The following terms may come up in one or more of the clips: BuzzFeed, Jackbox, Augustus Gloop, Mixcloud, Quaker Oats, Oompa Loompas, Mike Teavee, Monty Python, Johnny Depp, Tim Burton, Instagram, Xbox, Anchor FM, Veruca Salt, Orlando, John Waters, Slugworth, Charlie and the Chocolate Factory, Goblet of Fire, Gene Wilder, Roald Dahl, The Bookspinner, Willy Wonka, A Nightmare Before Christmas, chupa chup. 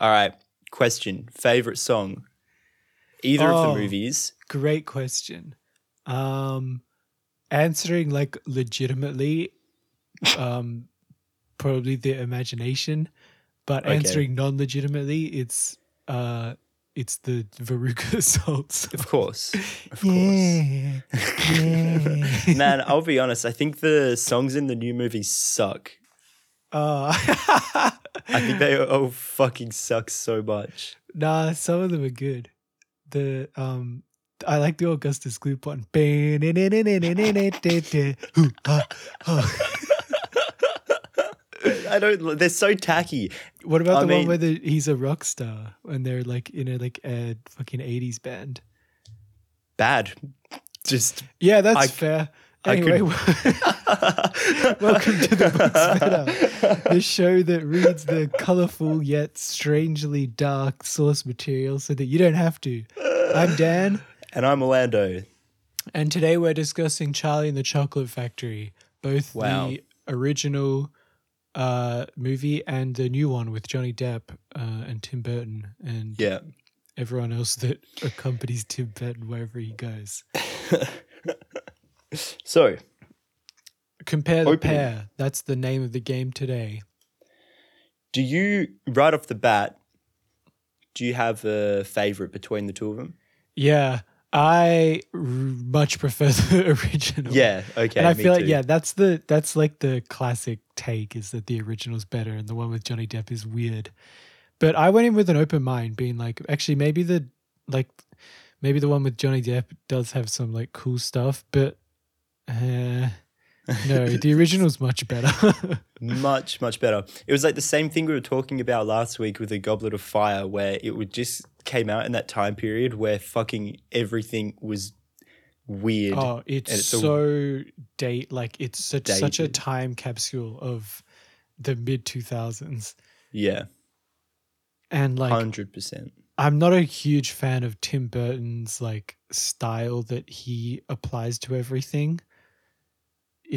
All right. Question. Favorite song? Either of the movies. Great question. Answering like legitimately, probably The Imagination, but answering non-legitimately, it's the Veruca Salt. Of course. Of course. Yeah. Man, I'll be honest. I think the songs in the new movie suck. I think they all fucking suck so much. Nah, some of them are good. I like the Augustus Gloop one. I don't. They're so tacky. What about the one where he's a rock star and they're like in a fucking 80s band? Bad. Just yeah, that's fair. Anyway, welcome to The Bookspinner, the show that reads the colourful yet strangely dark source material so that you don't have to. I'm Dan. And I'm Orlando. And today we're discussing Charlie and the Chocolate Factory, both the original movie and the new one with Johnny Depp and Tim Burton and everyone else that accompanies Tim Burton wherever he goes. So, compare the pair. That's the name of the game today. Do you, right off the bat, do you have a favorite between the two of them? Yeah, I much prefer the original. Yeah, okay. And I feel like that's like the classic take is that the original's better and the one with Johnny Depp is weird. But I went in with an open mind, being like, actually, maybe the one with Johnny Depp does have some like cool stuff, but. No, the original's much better. Much better. It was like the same thing we were talking about last week with the Goblet of Fire, where it would just came out in that time period where fucking everything was weird. Oh, it's so dated. Such a time capsule of the mid-2000s. Yeah. And like 100%. I'm not a huge fan of Tim Burton's like style that he applies to everything.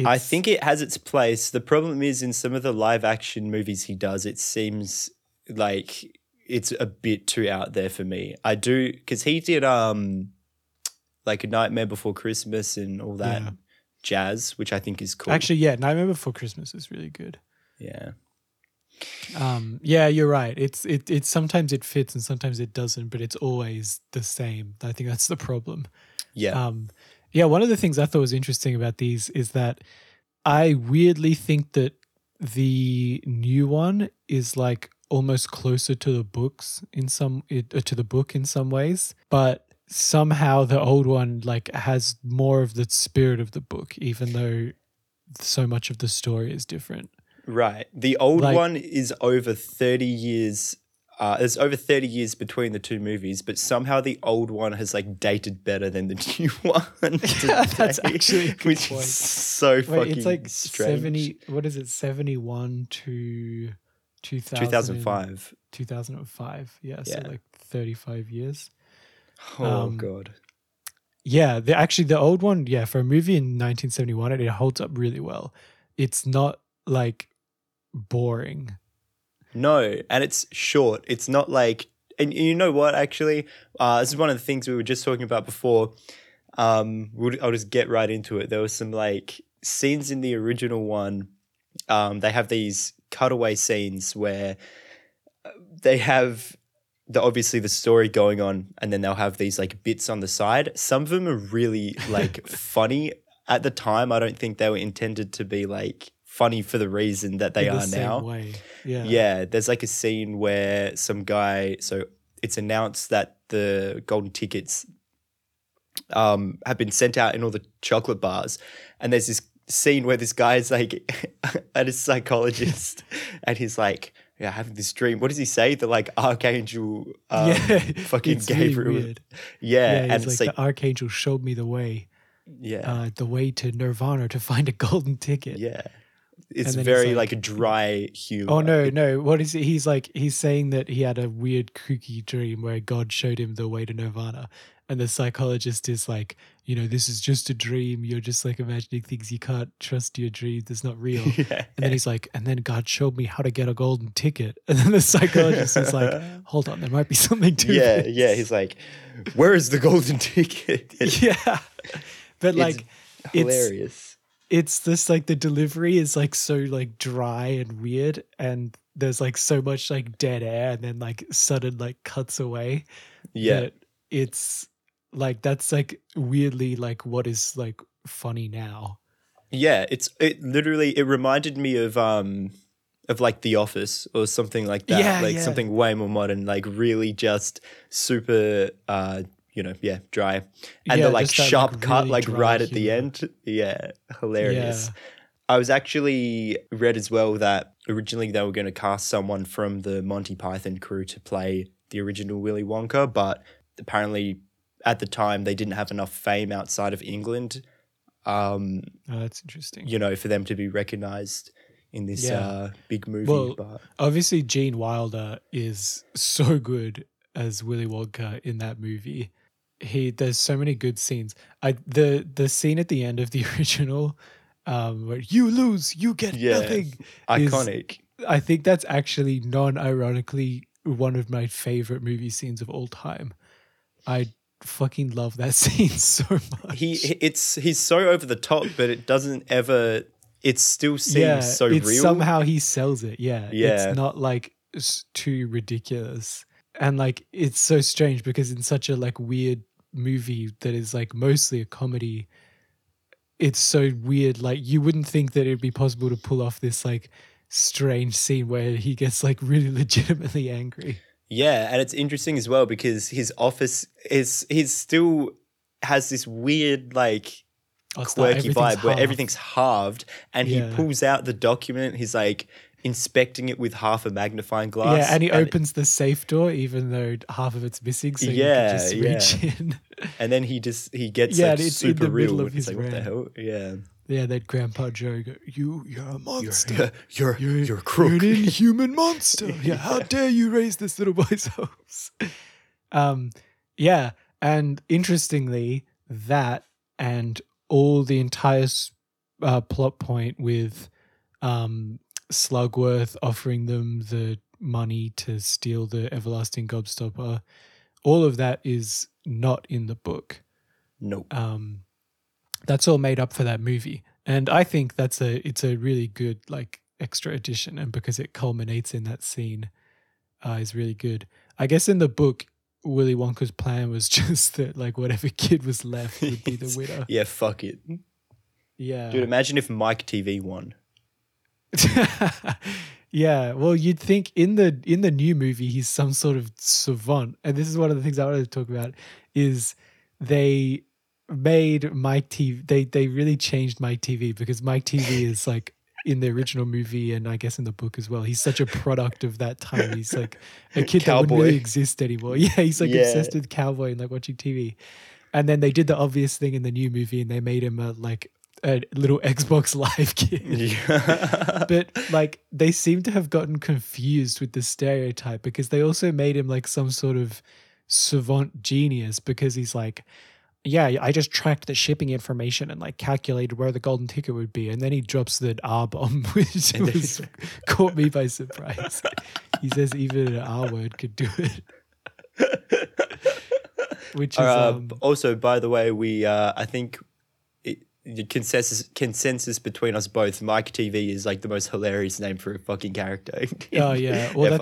I think it has its place. The problem is in some of the live action movies he does, it seems like it's a bit too out there for me. I do, because he did like A Nightmare Before Christmas and all that jazz, which I think is cool. Actually, yeah, Nightmare Before Christmas is really good. Yeah. Yeah, you're right. It's sometimes it fits and sometimes it doesn't, but it's always the same. I think that's the problem. Yeah. Yeah, one of the things I thought was interesting about these is that I weirdly think that the new one is like almost closer to the books to the book in some ways, but somehow the old one like has more of the spirit of the book, even though so much of the story is different. Right. The old one is over 30 years. There's over 30 years between the two movies, but somehow the old one has like dated better than the new one. Yeah, that's actually a good point. Is so fucking it's like strange. 71 to 2005. 2005. Yeah, so like 35 years. Oh God. Yeah, the old one, for a movie in 1971, it holds up really well. It's not like boring. No, and it's short. It's not like, and you know what, actually, this is one of the things we were just talking about before. I'll just get right into it. There were some like scenes in the original one. They have these cutaway scenes where they have obviously the story going on, and then they'll have these like bits on the side. Some of them are really like funny. At the time, I don't think they were intended to be like funny for the reason that they are now. Way. Yeah, there's like a scene where some guy, so it's announced that the golden tickets have been sent out in all the chocolate bars, and there's this scene where this guy is like at a psychologist and he's like, yeah, having this dream. What does he say? The like archangel fucking Gabriel. Really weird. Yeah, and it's like the archangel showed me the way to nirvana, to find a golden ticket. Yeah. It's very like dry humor. Oh no. What is it? He's saying that he had a weird kooky dream where God showed him the way to Nirvana. And the psychologist is like, you know, this is just a dream. You're just like imagining things. You can't trust your dreams. It's not real. Yeah. And then he's like, and then God showed me how to get a golden ticket. And then the psychologist is like, hold on, there might be something to this. Yeah. He's like, where is the golden ticket? Yeah. But like, it's hilarious. It's this like the delivery is like so like dry and weird. And there's like so much like dead air and then like sudden like cuts away. Yeah. It's. Like that's like weirdly like what is like funny now. Yeah, it literally it reminded me of like The Office or something like that. Yeah, like something way more modern, like really just super dry. And the like sharp like, cut really like right at the end. Yeah, hilarious. Yeah. I was actually read as well that originally they were going to cast someone from the Monty Python crew to play the original Willy Wonka, but apparently at the time, they didn't have enough fame outside of England. Oh, that's interesting. You know, for them to be recognized in this big movie. Well, but obviously, Gene Wilder is so good as Willy Wonka in that movie. There's so many good scenes. The scene at the end of the original, where you lose, you get nothing. Iconic. I think that's actually non-ironically one of my favorite movie scenes of all time. I fucking love that scene so much. He's so over the top, but it doesn't ever. It still seems so real. Somehow he sells it. Yeah. It's not like it's too ridiculous, and like it's so strange because in such a like weird movie that is like mostly a comedy, it's so weird. Like you wouldn't think that it'd be possible to pull off this like strange scene where he gets like really legitimately angry. Yeah, and it's interesting as well because his office he still has this weird like quirky vibe where everything's halved and he pulls out the document. He's like inspecting it with half a magnifying glass. Yeah, and he opens the safe door even though half of it's missing, so you can just reach in. And then he gets like super real. It's like, what the hell? Yeah. Yeah, that Grandpa Joe go, you're a monster. You're a crook. You're an inhuman monster. Yeah, how dare you raise this little boy's hopes? Yeah, and interestingly, that and the entire plot point with Slugworth offering them the money to steal the everlasting gobstopper, all of that is not in the book. No. That's all made up for that movie. And I think it's a really good like extra addition, and because it culminates in that scene is really good. I guess in the book, Willy Wonka's plan was just that like whatever kid was left would be the winner. Yeah, fuck it. Yeah. Dude, imagine if Mike Teavee won. Yeah, well, you'd think in the new movie he's some sort of savant. And this is one of the things I wanted to talk about is they made Mike Teavee. They really changed Mike Teavee because Mike Teavee is like in the original movie and I guess in the book as well. He's such a product of that time. He's like a kid that wouldn't really exist anymore. Yeah, he's like obsessed with cowboy and like watching TV. And then they did the obvious thing in the new movie and they made him a little Xbox Live kid. Yeah. But like they seem to have gotten confused with the stereotype because they also made him like some sort of savant genius because he's like, yeah, I just tracked the shipping information and like calculated where the golden ticket would be. And then he drops the R-bomb, which caught me by surprise. He says even an R-word could do it. Which is also, by the way, I think the consensus between us both, Mike Teavee is like the most hilarious name for a fucking character. Oh, yeah. Well,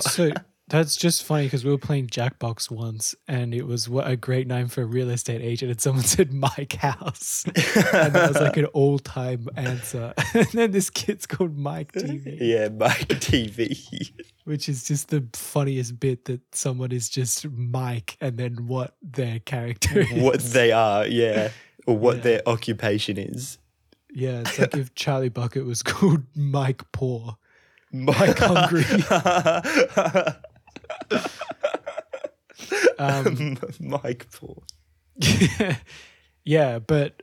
that's just funny because we were playing Jackbox once and it was a great name for a real estate agent and someone said Mike House. And that was like an all-time answer. And then this kid's called Mike Teavee. Yeah, Mike Teavee. Which is just the funniest bit that someone is just Mike and then what their character is. What they are, yeah. Or what their occupation is. Yeah, it's like if Charlie Bucket was called Mike Poor. Mike Hungry. Mike Paul. Yeah, but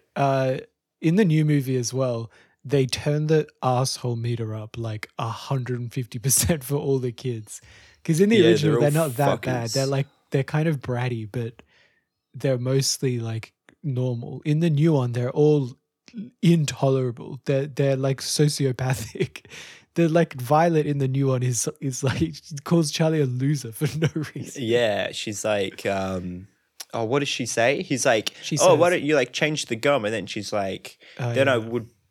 in the new movie as well, they turned the asshole meter up like 150% for all the kids. Because in the original, they're not that bad. They're like, they're kind of bratty, but they're mostly like normal. In the new one, they're all intolerable. They're like sociopathic. They're like Violet in the new one is like, she calls Charlie a loser for no reason. Yeah, she's like, oh, what does she say? He's like, she says, why don't you like change the gum? And then she's like, I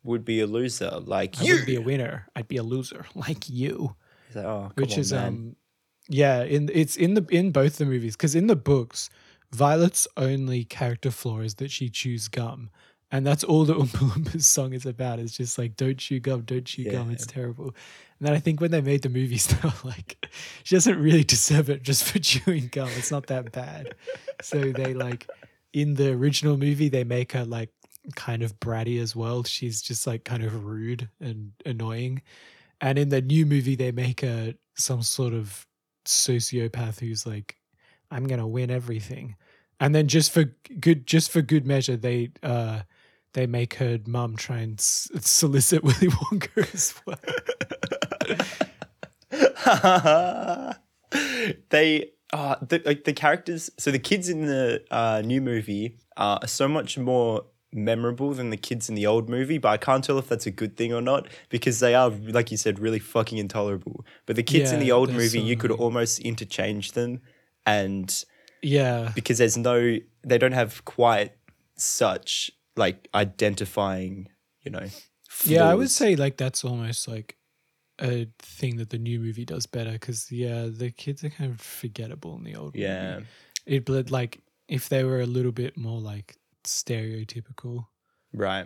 would be a loser. Like I wouldn't be a winner. I'd be a loser like you. He's like, oh, it's in both the movies, because in the books, Violet's only character flaw is that she chews gum. And that's all the Oompa Loompas song is about. It's just like, don't chew gum, don't chew gum. It's terrible. And then I think when they made the movies, they were like, she doesn't really deserve it just for chewing gum. It's not that bad. So they like, in the original movie, they make her like kind of bratty as well. She's just like kind of rude and annoying. And in the new movie, they make her some sort of sociopath who's like, I'm going to win everything. And then just for good measure, they make her mum try and solicit Willy Wonka as well. The characters, so the kids in the new movie are so much more memorable than the kids in the old movie, but I can't tell if that's a good thing or not, because they are, like you said, really fucking intolerable. But the kids in the old movie, you could almost interchange them, and because they don't have quite such like identifying, flaws. Yeah, I would say like that's almost like a thing that the new movie does better, because the kids are kind of forgettable in the old movie. But like if they were a little bit more like stereotypical. Right.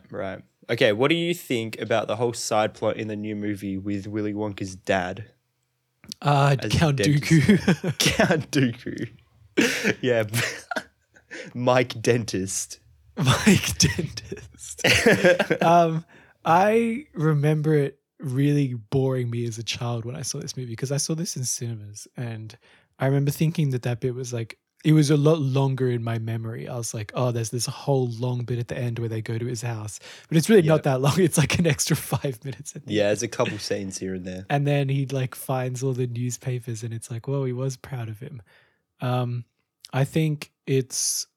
Okay, what do you think about the whole side plot in the new movie with Willy Wonka's dad? Count Dooku. Count Dooku. Yeah. Mike Dentist. I remember it really boring me as a child when I saw this movie, because I saw this in cinemas, and I remember thinking that bit was like, it was a lot longer in my memory. I was like, oh, there's this whole long bit at the end where they go to his house, but it's really not that long. It's like an extra 5 minutes. There's a couple scenes here and there. And then he like finds all the newspapers, and it's like, well, he was proud of him. I think it's,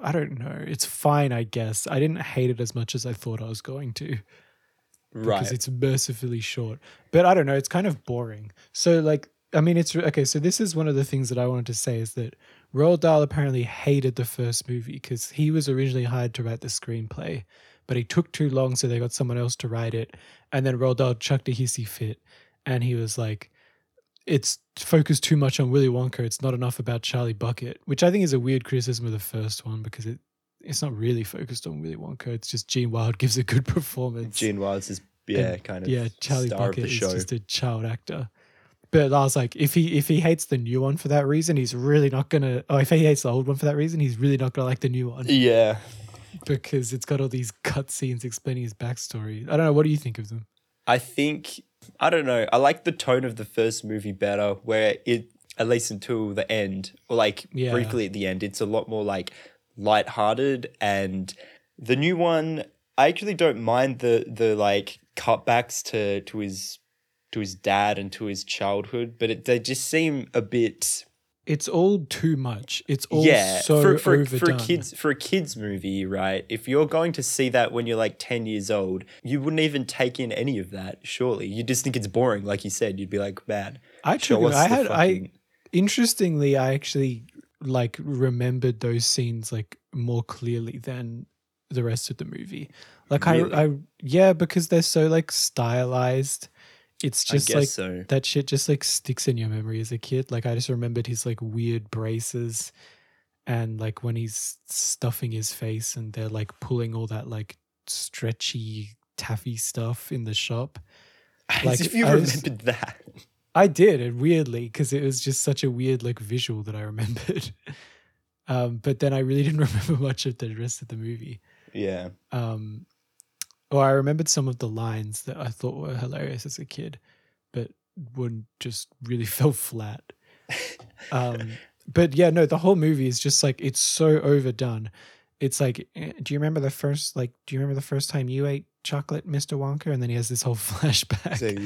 I don't know. It's fine, I guess. I didn't hate it as much as I thought I was going to. Right. Because it's mercifully short. But I don't know. It's kind of boring. So like, I mean, it's, okay, so this is one of the things that I wanted to say is that Roald Dahl apparently hated the first movie, because he was originally hired to write the screenplay, but he took too long, so they got someone else to write it. And then Roald Dahl chucked a hissy fit, and he was like, it's focused too much on Willy Wonka. It's not enough about Charlie Bucket, which I think is a weird criticism of the first one, because it's not really focused on Willy Wonka. It's just Gene Wilder gives a good performance. Gene Wilder is Charlie Bucket is just a child actor. But I was like, if he hates the new one for that reason, he's really not gonna. Oh, if he hates the old one for that reason, he's really not gonna like the new one. Yeah, because it's got all these cutscenes explaining his backstory. I don't know. What do you think of them? I don't know. I like the tone of the first movie better, where it, at least until the end, or like briefly at the end, it's a lot more like lighthearted. And the new one, I actually don't mind the like cutbacks to his dad and to his childhood, but they just seem a bit. It's all too much. It's all so overdone. For a kids movie, right? If you're going to see that when you're like 10 years old, you wouldn't even take in any of that, surely. You just think it's boring, like you said. You'd be like, man. Interestingly, I actually like remembered those scenes like more clearly than the rest of the movie. Like really? Because they're so like stylized. It's just like that shit just like sticks in your memory as a kid. Like I just remembered his like weird braces, and like when he's stuffing his face and they're like pulling all that like stretchy taffy stuff in the shop. Like, as if you remembered that. I did, and weirdly, because it was just such a weird like visual that I remembered. But then I really didn't remember much of the rest of the movie. Yeah. I remembered some of the lines that I thought were hilarious as a kid, but just really fell flat. The whole movie is just like, it's so overdone. It's like, do you remember the first time you ate Chocolate Mr. Wonka, and then he has this whole flashback. Like,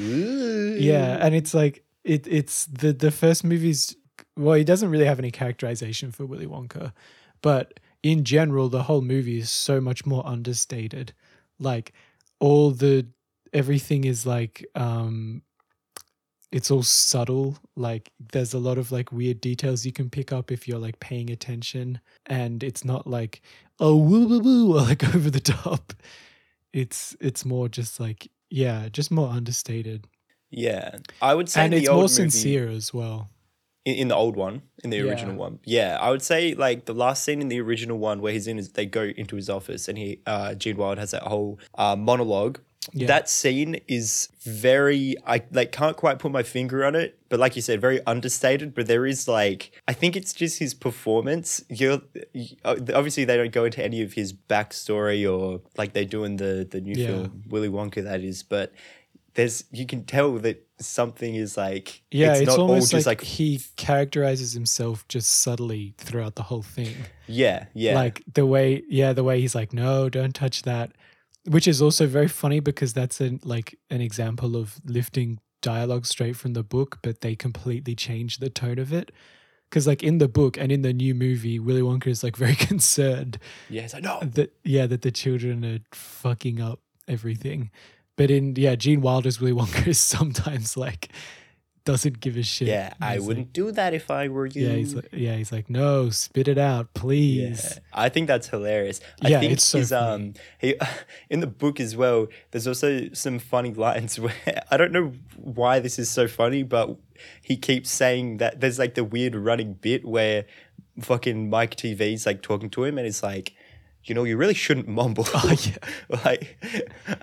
yeah, and it's like it's the first movie's, well, he doesn't really have any characterization for Willy Wonka, but in general, the whole movie is so much more understated. Like everything is like it's all subtle. Like there's a lot of like weird details you can pick up if you're like paying attention, and it's not like, oh, woo woo woo, or like over the top. It's more just like, yeah, just more understated. Yeah, I would say, and it's more sincere as well. In the old one, in the original one. Yeah, I would say like the last scene in the original one where he's in is they go into his office and he Gene Wilder has that whole monologue. Yeah. That scene is very, I like can't quite put my finger on it, but like you said, very understated. But there is like, I think it's just his performance. Obviously they don't go into any of his backstory or like they do in the new film, Willy Wonka that is, but you can tell that something is like, it's not almost all just like he characterizes himself just subtly throughout the whole thing. Yeah, yeah. Like the way he's like, no, don't touch that. Which is also very funny because that's an example of lifting dialogue straight from the book, but they completely change the tone of it. Because like in the book and in the new movie, Willy Wonka is like very concerned. Yeah, I know. That the children are fucking up everything. But Gene Wilder's Willy Wonka is sometimes like doesn't give a shit. Yeah, I wouldn't do that if I were you. He's like, no, spit it out, please. Yeah, I think that's hilarious. I think it's so funny. He, in the book as well, there's also some funny lines where I don't know why this is so funny, but he keeps saying that there's like the weird running bit where fucking Mike Teavee's like talking to him and it's like, you know, you really shouldn't mumble. Oh, yeah. Like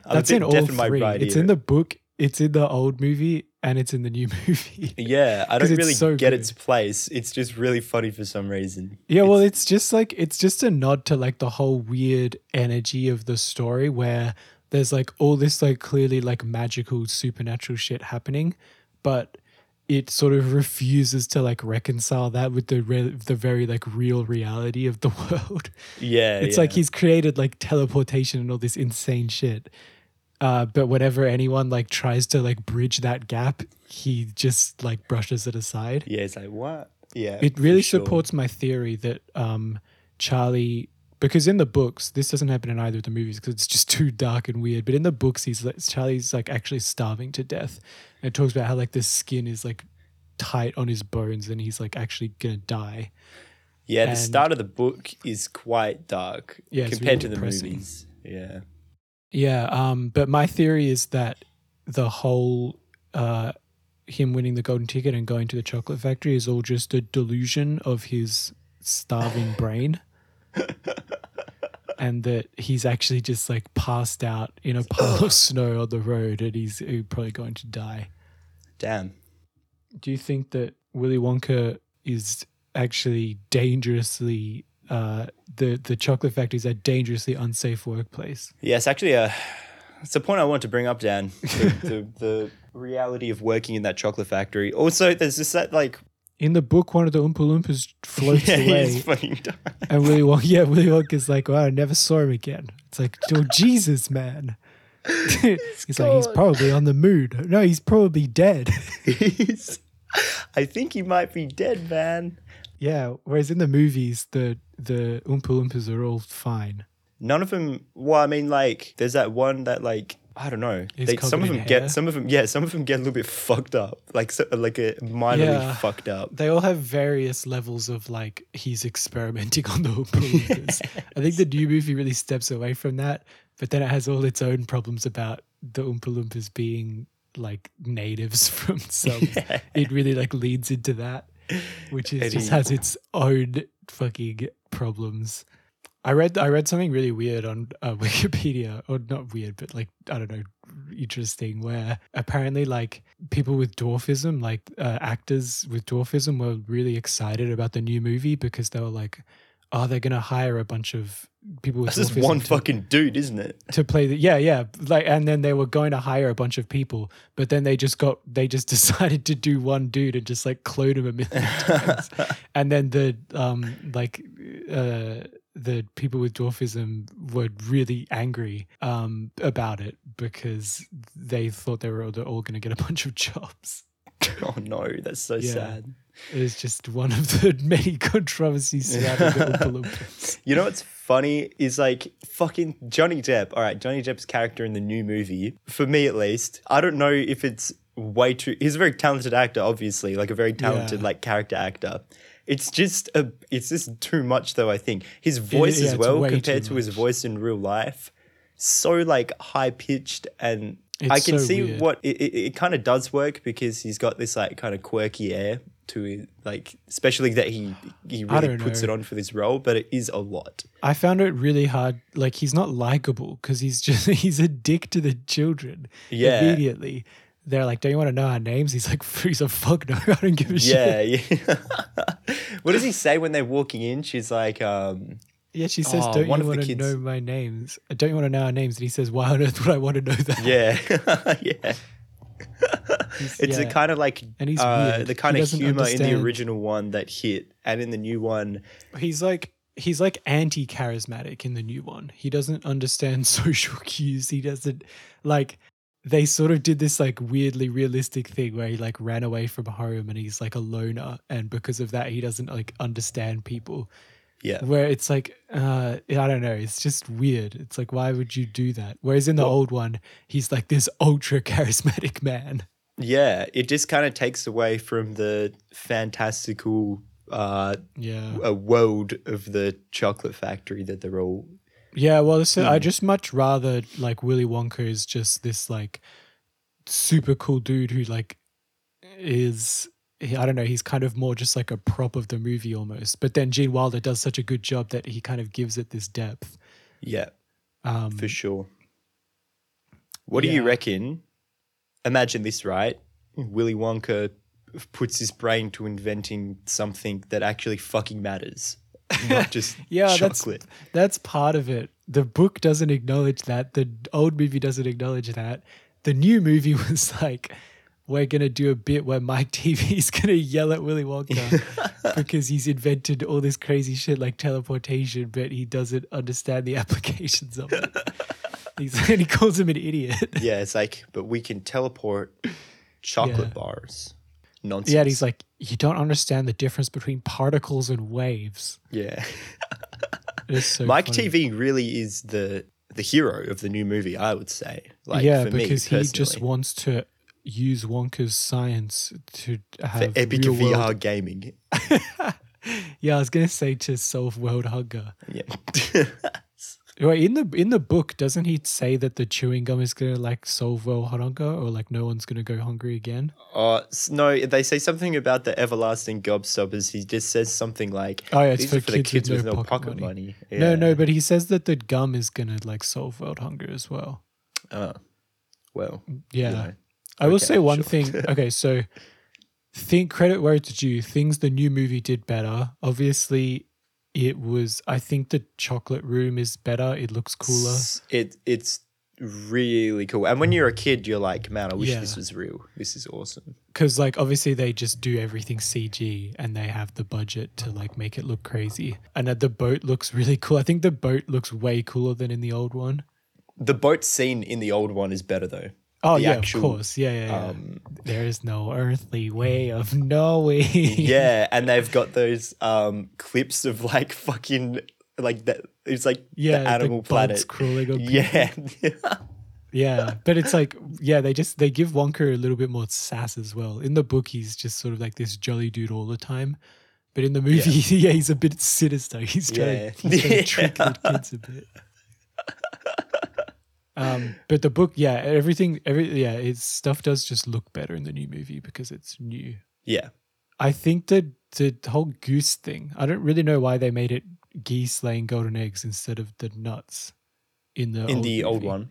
that's in all three. It's in the book, it's in the old movie, and it's in the new movie. Yeah, I don't really get its place. It's just really funny for some reason. Yeah, well, it's just like, it's just a nod to like the whole weird energy of the story where there's like all this like clearly like magical supernatural shit happening, but it sort of refuses to like reconcile that with the very like real reality of the world. Yeah. It's like he's created like teleportation and all this insane shit. But whenever anyone like tries to like bridge that gap, he just like brushes it aside. Yeah. It's like, what? Yeah. It really supports my theory that Charlie, because in the books, this doesn't happen in either of the movies because it's just too dark and weird. But in the books, Charlie's like actually starving to death. And it talks about how like the skin is like tight on his bones and he's like actually going to die. Yeah, the start of the book is quite dark compared to the movies. Yeah. Yeah, but my theory is that the whole him winning the golden ticket and going to the chocolate factory is all just a delusion of his starving brain. And that he's actually just like passed out in a pile of snow on the road and he's probably going to die. Damn. Do you think that Willy Wonka is actually dangerously, the chocolate factory is a dangerously unsafe workplace? Yes, actually, it's a point I want to bring up, Dan, the reality of working in that chocolate factory. Also, there's just that like, in the book, one of the Oompa Loompas floats away. He's fucking dying. And Willy Wonka's like, well, I never saw him again. It's like, oh, Jesus, man. He's gone. Like, he's probably on the moon. No, he's probably dead. I think he might be dead, man. Yeah, whereas in the movies, the Oompa Loompas are all fine. None of them, well, I mean, like, there's that one that, like, I don't know. Some of them get a little bit fucked up, minorly fucked up. They all have various levels of like he's experimenting on the Oompa Loompas. I think the new movie really steps away from that, but then it has all its own problems about the Oompa Loompas being like natives from some. Yeah. It really like leads into that, which is just has its own fucking problems. I read something really weird on Wikipedia, or not weird, but like, I don't know, interesting, where apparently like people with dwarfism, like actors with dwarfism were really excited about the new movie because they were like, oh, they're going to hire a bunch of people with dwarfism. That's just one fucking dude, isn't it? To play yeah. Like, and then they were going to hire a bunch of people, but then they just decided to do one dude and just like clone him a million times. And then the the people with dwarfism were really angry about it because they thought they were all going to get a bunch of jobs. Oh no, that's so sad. It was just one of the many controversies surrounding the Olympics. You know what's funny is like fucking Johnny Depp. All right, Johnny Depp's character in the new movie, for me at least, I don't know if it's way too... He's a very talented actor, obviously, like a very talented like character actor. It's just too much though, I think. His voice as well compared to his voice in real life. So like high-pitched and... It's I can so see weird. What it kind of does work because he's got this like kind of quirky air to it, like especially that he really puts it on for this role, but it is a lot. I found it really hard. Like he's not likable because he's a dick to the children. Yeah, immediately they're like, "Don't you want to know our names?" He's like, "He's a fuck no, I don't give a shit." Yeah. What does he say when they're walking in? She's like, Yeah, she says, "Don't you want to know my names? Don't you want to know our names?" And he says, "Why on earth would I want to know that?" Yeah, yeah. It's a kind of like the kind of humor in the original one that hit, and in the new one, he's like anti-charismatic in the new one. He doesn't understand social cues. He doesn't like. They sort of did this like weirdly realistic thing where he like ran away from home and he's like a loner, and because of that, he doesn't like understand people. Yeah, where it's like, I don't know, it's just weird. It's like, why would you do that? Whereas in the old one, he's like this ultra charismatic man. Yeah, it just kind of takes away from the fantastical world of the chocolate factory that they're all... Yeah, well, I just much rather like Willy Wonka is just this like super cool dude who like is... I don't know, he's kind of more just like a prop of the movie almost. But then Gene Wilder does such a good job that he kind of gives it this depth. Yeah, for sure. What do you reckon? Imagine this, right? Willy Wonka puts his brain to inventing something that actually fucking matters. Not just chocolate. That's part of it. The book doesn't acknowledge that. The old movie doesn't acknowledge that. The new movie was like... We're going to do a bit where Mike Teavee is going to yell at Willy Wonka because he's invented all this crazy shit like teleportation, but he doesn't understand the applications of it. And he calls him an idiot. Yeah, it's like, but we can teleport chocolate bars. Nonsense. Yeah, and he's like, you don't understand the difference between particles and waves. Yeah. It's so Mike Teavee really is the hero of the new movie, I would say. Like, yeah, for because he just wants to... use Wonka's science to have for epic VR world... gaming. Yeah, I was gonna say to solve world hunger. Yeah. Wait, in the book, doesn't he say that the chewing gum is gonna like solve world hunger, or like no one's gonna go hungry again? No, they say something about the everlasting gobstoppers. He just says something like, "Oh, yeah, it's for the kids with no pocket money." Yeah. No, but he says that the gum is gonna like solve world hunger as well. Well, yeah. You know. I will say one thing. Okay, so credit where it's due. Things the new movie did better. Obviously, I think the chocolate room is better. It looks cooler. It's really cool. And when you're a kid, you're like, man, I wish this was real. This is awesome. Because like obviously they just do everything CG and they have the budget to like make it look crazy. And the boat looks really cool. I think the boat looks way cooler than in the old one. The boat scene in the old one is better though. Oh, yeah, actual, of course. Yeah. There is no earthly way of knowing. Yeah, and they've got those clips of like fucking like that. It's like the Animal Planet. Crawling up but it's like, they give Wonka a little bit more sass as well. In the book, he's just sort of like this jolly dude all the time. But in the movie, he's a bit sinister. He's trying to trick the kids a bit. But the book, its stuff does just look better in the new movie because it's new. Yeah. I think that the whole goose thing, I don't really know why they made it geese laying golden eggs instead of the nuts in the old one.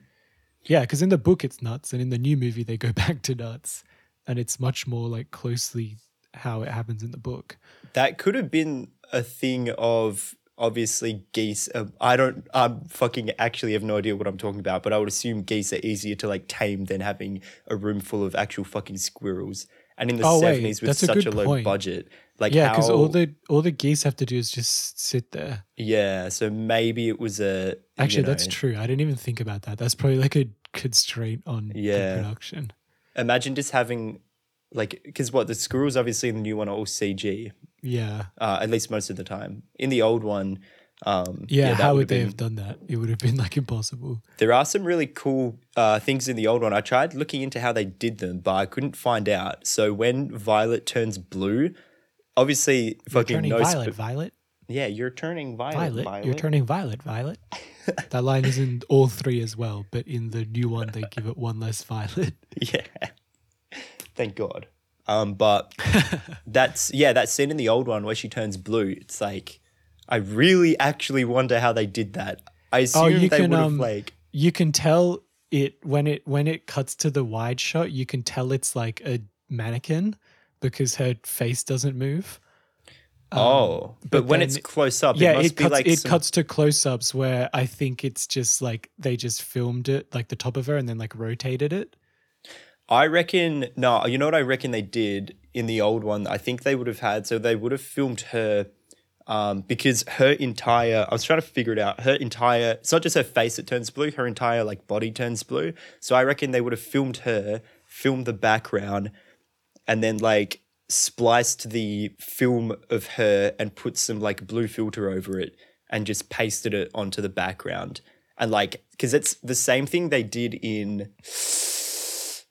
Yeah, because in the book it's nuts and in the new movie they go back to nuts and it's much more like closely how it happens in the book. That could have been a thing of... Obviously, geese. I fucking actually have no idea what I'm talking about, but I would assume geese are easier to like tame than having a room full of actual fucking squirrels. And in the 70s, with such a low budget, Like, yeah, because all the geese have to do is just sit there. Yeah, so maybe it was a... Actually, that's true. I didn't even think about that. That's probably like a constraint on the production. Imagine just having... Like, because the squirrels obviously in the new one are all CG. Yeah. At least most of the time. In the old one... how would they have done that? It would have been like impossible. There are some really cool things in the old one. I tried looking into how they did them, but I couldn't find out. So when Violet turns blue... Obviously, Violet. Yeah, you're turning Violet. You're turning Violet. That line is in all three as well, but in the new one, they give it one less Violet. Yeah. Thank God. But that scene in the old one where she turns blue, it's like, I really actually wonder how they did that. I assume they would have You can tell it when it cuts to the wide shot, you can tell it's like a mannequin, because her face doesn't move. But when it's close up, cuts to close ups where I think it's just like they just filmed it, like the top of her, and then like rotated it. I reckon, no, you know what I reckon they did in the old one? I think they would have had, so they would have filmed her because her entire, I was trying to figure it out, her entire, it's not just her face that turns blue, her entire like body turns blue. So I reckon they would have filmed the background, and then like spliced the film of her and put some like blue filter over it and just pasted it onto the background. And like, because it's the same thing they did in, is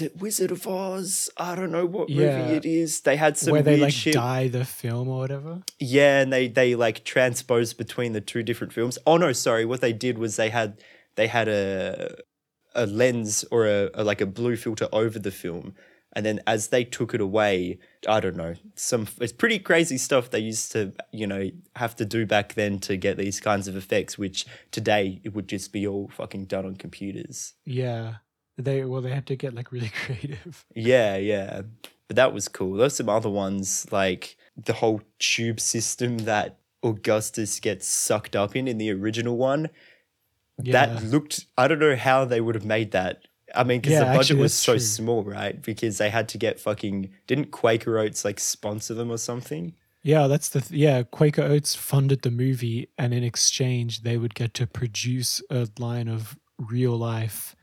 it Wizard of Oz? I don't know what movie it is. They had some where they like shit. Dye the film or whatever. Yeah, and they like transposed between the two different films. Oh no, sorry. What they did was they had a lens or a like a blue filter over the film. And then as they took it away, I don't know, it's pretty crazy stuff they used to, have to do back then to get these kinds of effects, which today it would just be all fucking done on computers. Yeah. They had to get like really creative. Yeah. But that was cool. There's some other ones like the whole tube system that Augustus gets sucked up in the original one. Yeah. That looked, I don't know how they would have made that. I mean, because the budget was so small, right? Because they had to get didn't Quaker Oats like sponsor them or something? Yeah, that's Quaker Oats funded the movie, and in exchange, they would get to produce a line of real life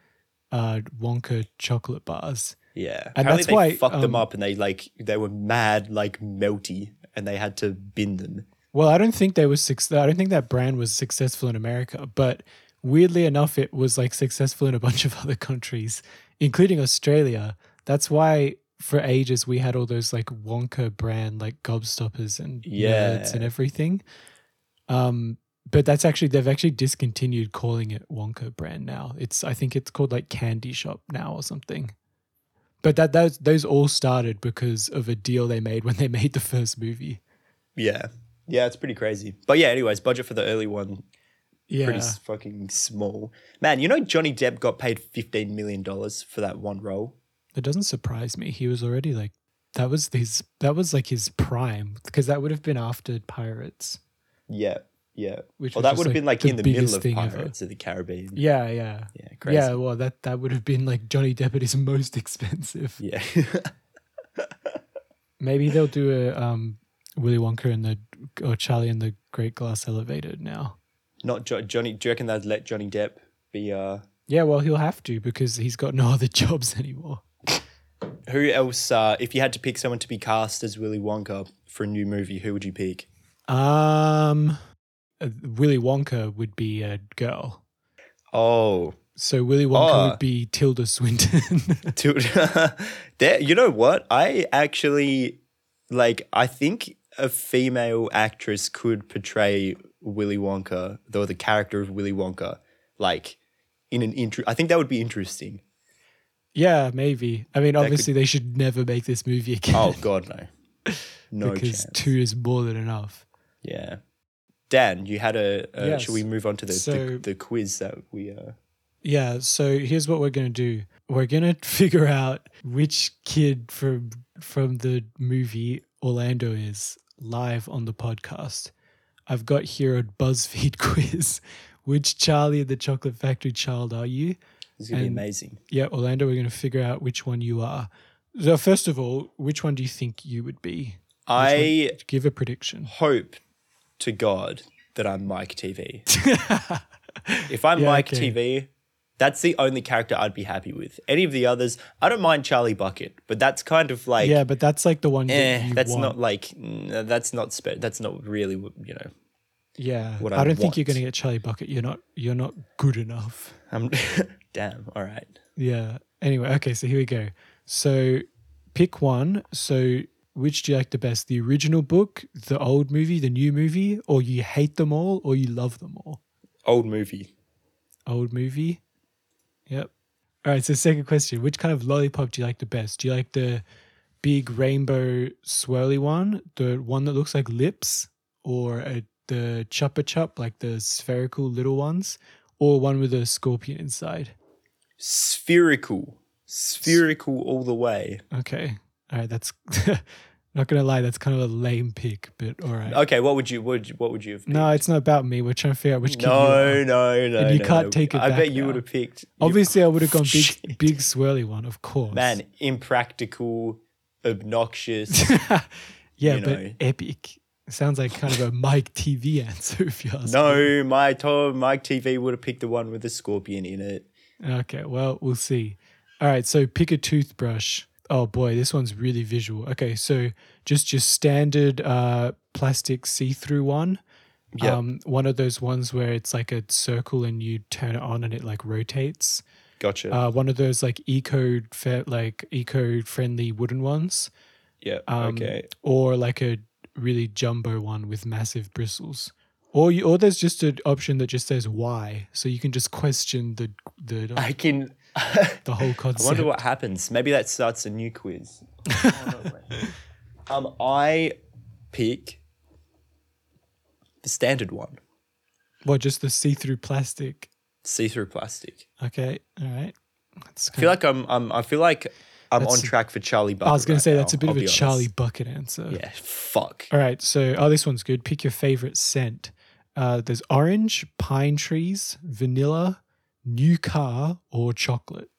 Wonka chocolate bars. Yeah, and apparently that's why they fucked them up, and they were mad, like melty, and they had to bin them. Well, I don't think I don't think that brand was successful in America, but. Weirdly enough, it was like successful in a bunch of other countries, including Australia. That's why for ages we had all those like Wonka brand, like Gobstoppers and Nerds and everything. But that's actually, they've actually discontinued calling it Wonka brand now. I think it's called like Candy Shop now or something. But those all started because of a deal they made when they made the first movie. Yeah. Yeah, it's pretty crazy. But yeah, anyways, budget for the early one. Yeah. Pretty fucking small. Man, you know Johnny Depp got paid $15 million for that one role? That doesn't surprise me. He was already like, that was like his prime, because that would have been after Pirates. Yeah, yeah. That would have been like in the middle of Pirates of the Caribbean. Yeah. Yeah, crazy. Yeah, well, that would have been like Johnny Depp at his most expensive. Yeah. Maybe they'll do a Willy Wonka or Charlie and the Great Glass Elevator now. Not Johnny. Do you reckon they'd let Johnny Depp be? Yeah, well, he'll have to, because he's got no other jobs anymore. Who else? If you had to pick someone to be cast as Willy Wonka for a new movie, who would you pick? Willy Wonka would be a girl. Oh, so Willy Wonka would be Tilda Swinton. Tilda. You know what? I actually I think a female actress could portray Willy Wonka, though the character of Willy Wonka, like in an intro. I think that would be interesting. Yeah, maybe. I mean, obviously they should never make this movie again. Oh God, no. No because chance. 2 is more than enough. Yeah. Dan, you had yes. Should we move on to the quiz that we... Yeah, so here's what we're going to do. We're going to figure out which kid from the movie Orlando is live on the podcast. I've got here a BuzzFeed quiz. Which Charlie and the Chocolate Factory child are you? This is going to be amazing. Yeah, Orlando, we're going to figure out which one you are. So first of all, which one do you think you would be? I give a prediction. Hope to God that I'm Mike Teavee. If I'm Mike Teavee, that's the only character I'd be happy with. Any of the others, I don't mind Charlie Bucket, but that's kind of like yeah, but that's like the one that you that's want. Not like that's not really you know. Yeah, what I don't think you're going to get Charlie Bucket. You're not good enough. Damn. All right. Yeah. Anyway, okay. So here we go. So pick one. So which do you like the best? The original book, the old movie, the new movie, or you hate them all, or you love them all? Old movie. Old movie. Yep. All right. So second question: which kind of lollipop do you like the best? Do you like the big rainbow swirly one, the one that looks like lips, or the chupa chup, like the spherical little ones, or one with a scorpion inside? Spherical all the way. Okay. All right, that's not gonna lie, that's kind of a lame pick, but all right. Okay, what would you have picked? No, it's not about me. We're trying to figure out which kid you are. No. And you can't take it back. I bet you would have picked. Obviously, I would have gone big swirly one, of course. Man, impractical, obnoxious. But epic. Sounds like kind of a Mike Teavee answer if you ask me. No, Mike Teavee would have picked the one with the scorpion in it. Okay, well, we'll see. All right, so pick a toothbrush. Oh, boy, this one's really visual. Okay, so just your standard plastic see-through one. Yep. One of those ones where it's like a circle and you turn it on and it like rotates. Gotcha. One of those like eco-friendly wooden ones. Yeah, okay. Or like a really jumbo one with massive bristles, or there's just an option that just says why, so you can just question the whole concept. I wonder what happens. Maybe that starts a new quiz. I pick the standard one. What, just the see-through plastic? See-through plastic. Okay, all right. I feel like I'm on track for Charlie Bucket. I was going to say that's a bit of a Charlie Bucket answer. Yeah, fuck. All right, so this one's good. Pick your favorite scent. There's orange, pine trees, vanilla, new car, or chocolate.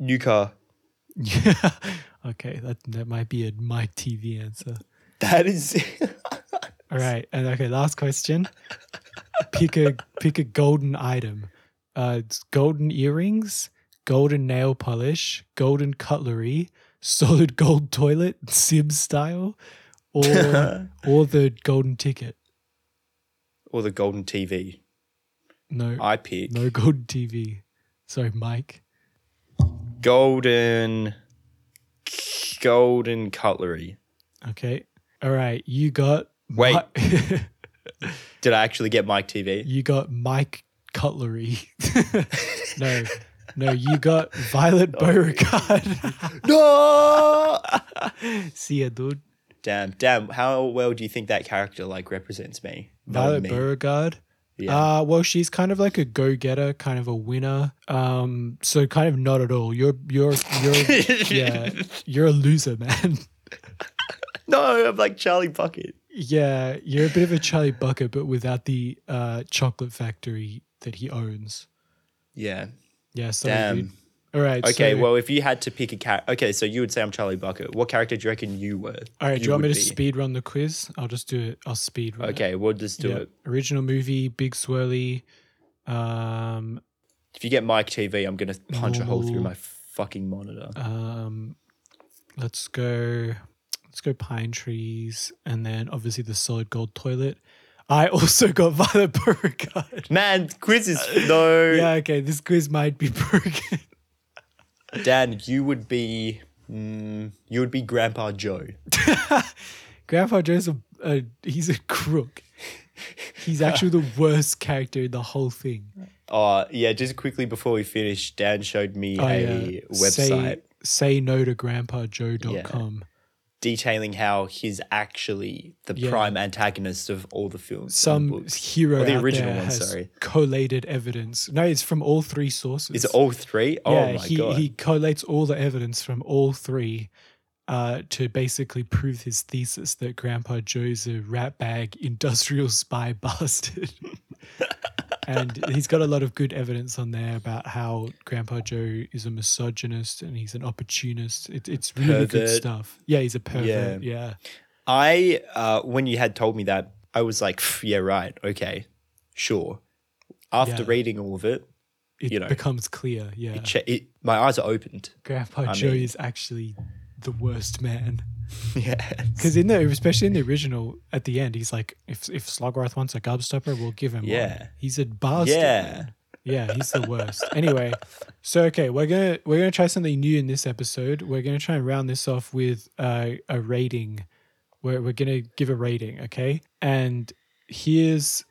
New car. Yeah. Okay, that might be a Mike Teavee answer. That is. All right, and okay, last question. Pick a golden item. It's golden earrings, golden nail polish, golden cutlery, solid gold toilet, Sims style, or the golden ticket. Or the golden TV. No. I pick. No golden TV. Sorry, Mike. Golden cutlery. Okay. All right, you got. Wait. Did I actually get Mike TV? You got Mike Cutlery. No, you got Violet Beauregard. No! See ya, dude. Damn. How well do you think that character like represents me? Violet Beauregard? Yeah. Well, she's kind of like a go-getter, kind of a winner. So kind of not at all. You're a loser, man. No, I'm like Charlie Bucket. Yeah, you're a bit of a Charlie Bucket, but without the chocolate factory that he owns. Yeah. Yeah, sorry, damn. Dude. All right. Okay, so, well, if you had to pick a character. Okay, so you would say I'm Charlie Bucket. What character do you reckon you were? All right, do you want me to speed run the quiz? I'll just do it. I'll speed run it. Okay, we'll just do it. Original movie, big swirly. If you get Mike TV, I'm going to punch a hole through my fucking monitor. Let's go pine trees, and then obviously the solid gold toilet. I also got Violet Beauregard. Man, quizzes, no. Yeah, okay, this quiz might be broken. Dan, you would be Grandpa Joe. Grandpa Joe's he's a crook. He's actually the worst character in the whole thing. Yeah, just quickly before we finish, Dan showed me a website. Say no to grandpajoe.com. Yeah. Detailing how he's actually the prime antagonist of all the films. Some hero the original one, sorry. Collated evidence. No, it's from all three sources. Is it all three? Oh, yeah, my God. He collates all the evidence from all three to basically prove his thesis that Grandpa Joe's a ratbag industrial spy bastard. And he's got a lot of good evidence on there about how Grandpa Joe is a misogynist and he's an opportunist. It's really good stuff. Yeah, he's a pervert. Yeah. I when you had told me that, I was like, yeah, right. Okay, sure. After reading all of it, it becomes clear. Yeah. My eyes are opened. Grandpa Joe is actually the worst man. Yeah, because especially in the original, at the end, he's like, if Slogworth wants a gobstopper, we'll give him one. He's a bastard. Yeah, yeah, he's the worst. Anyway, so okay, we're gonna try something new in this episode. We're gonna try and round this off with a rating. We're gonna give a rating, okay? And here's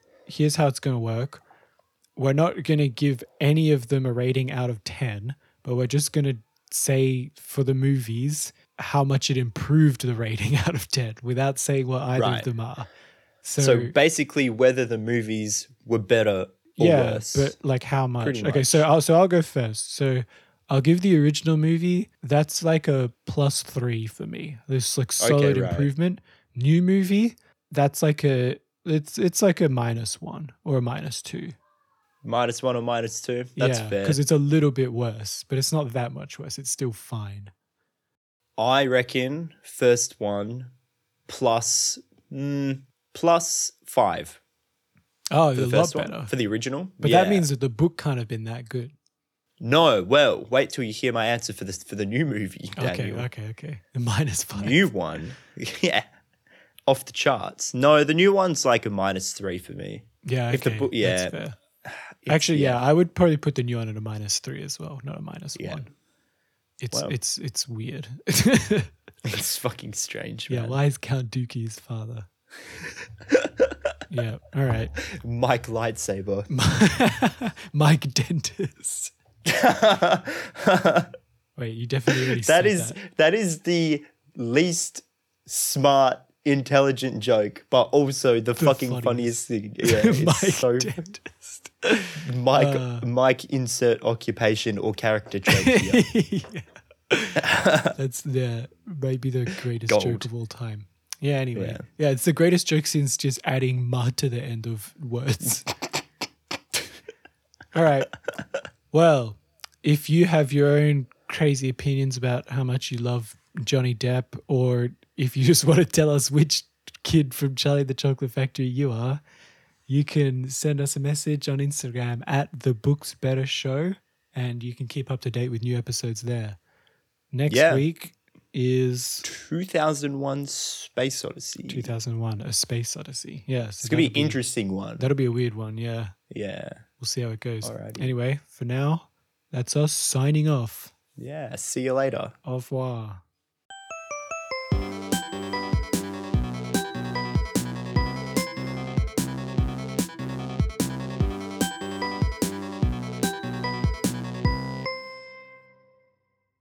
how it's gonna work. We're not gonna give any of them a rating out of 10, but we're just gonna say for the movies how much it improved the rating out of 10 without saying what either of them are. So basically whether the movies were better or worse. Yeah, but like how much. Pretty much. Okay, so I'll go first. So I'll give the original movie, that's like a +3 for me. This like solid improvement. New movie, that's like it's like a -1 or a -2. -1 or -2? That's fair. Because it's a little bit worse, but it's not that much worse. It's still fine. I reckon first one plus 5. Oh, a lot better. For the original. But that means that the book can't have been that good. No, well, wait till you hear my answer for the new movie, Daniel. Okay. The -5. New one. Yeah. Off the charts. No, the new one's like a -3 for me. Yeah, okay. If the book, that's fair. I would probably put the new one at a -3 as well, not a -1. It's weird. It's fucking strange, man. Yeah, why is Count Dookie his father? Yeah, all right. Mike Lightsaber. Mike Dentist. Wait, you definitely already said that. That is the least smart, intelligent joke, but also the fucking funniest thing. Yeah, it's Mike Dentist. Mike insert occupation or character joke here. That's maybe the greatest joke of all time. Yeah, anyway. Yeah, it's the greatest joke since just adding ma to the end of words. All right. Well, if you have your own crazy opinions about how much you love Johnny Depp, or if you just want to tell us which kid from Charlie and the Chocolate Factory you are, you can send us a message on Instagram at The Books Better Show, and you can keep up to date with new episodes there. Next week is 2001: Space Odyssey. 2001: A Space Odyssey. Yes, so it's gonna be an interesting one. That'll be a weird one. Yeah. Yeah. We'll see how it goes. Alrighty. Anyway, for now, that's us signing off. Yeah. See you later. Au revoir.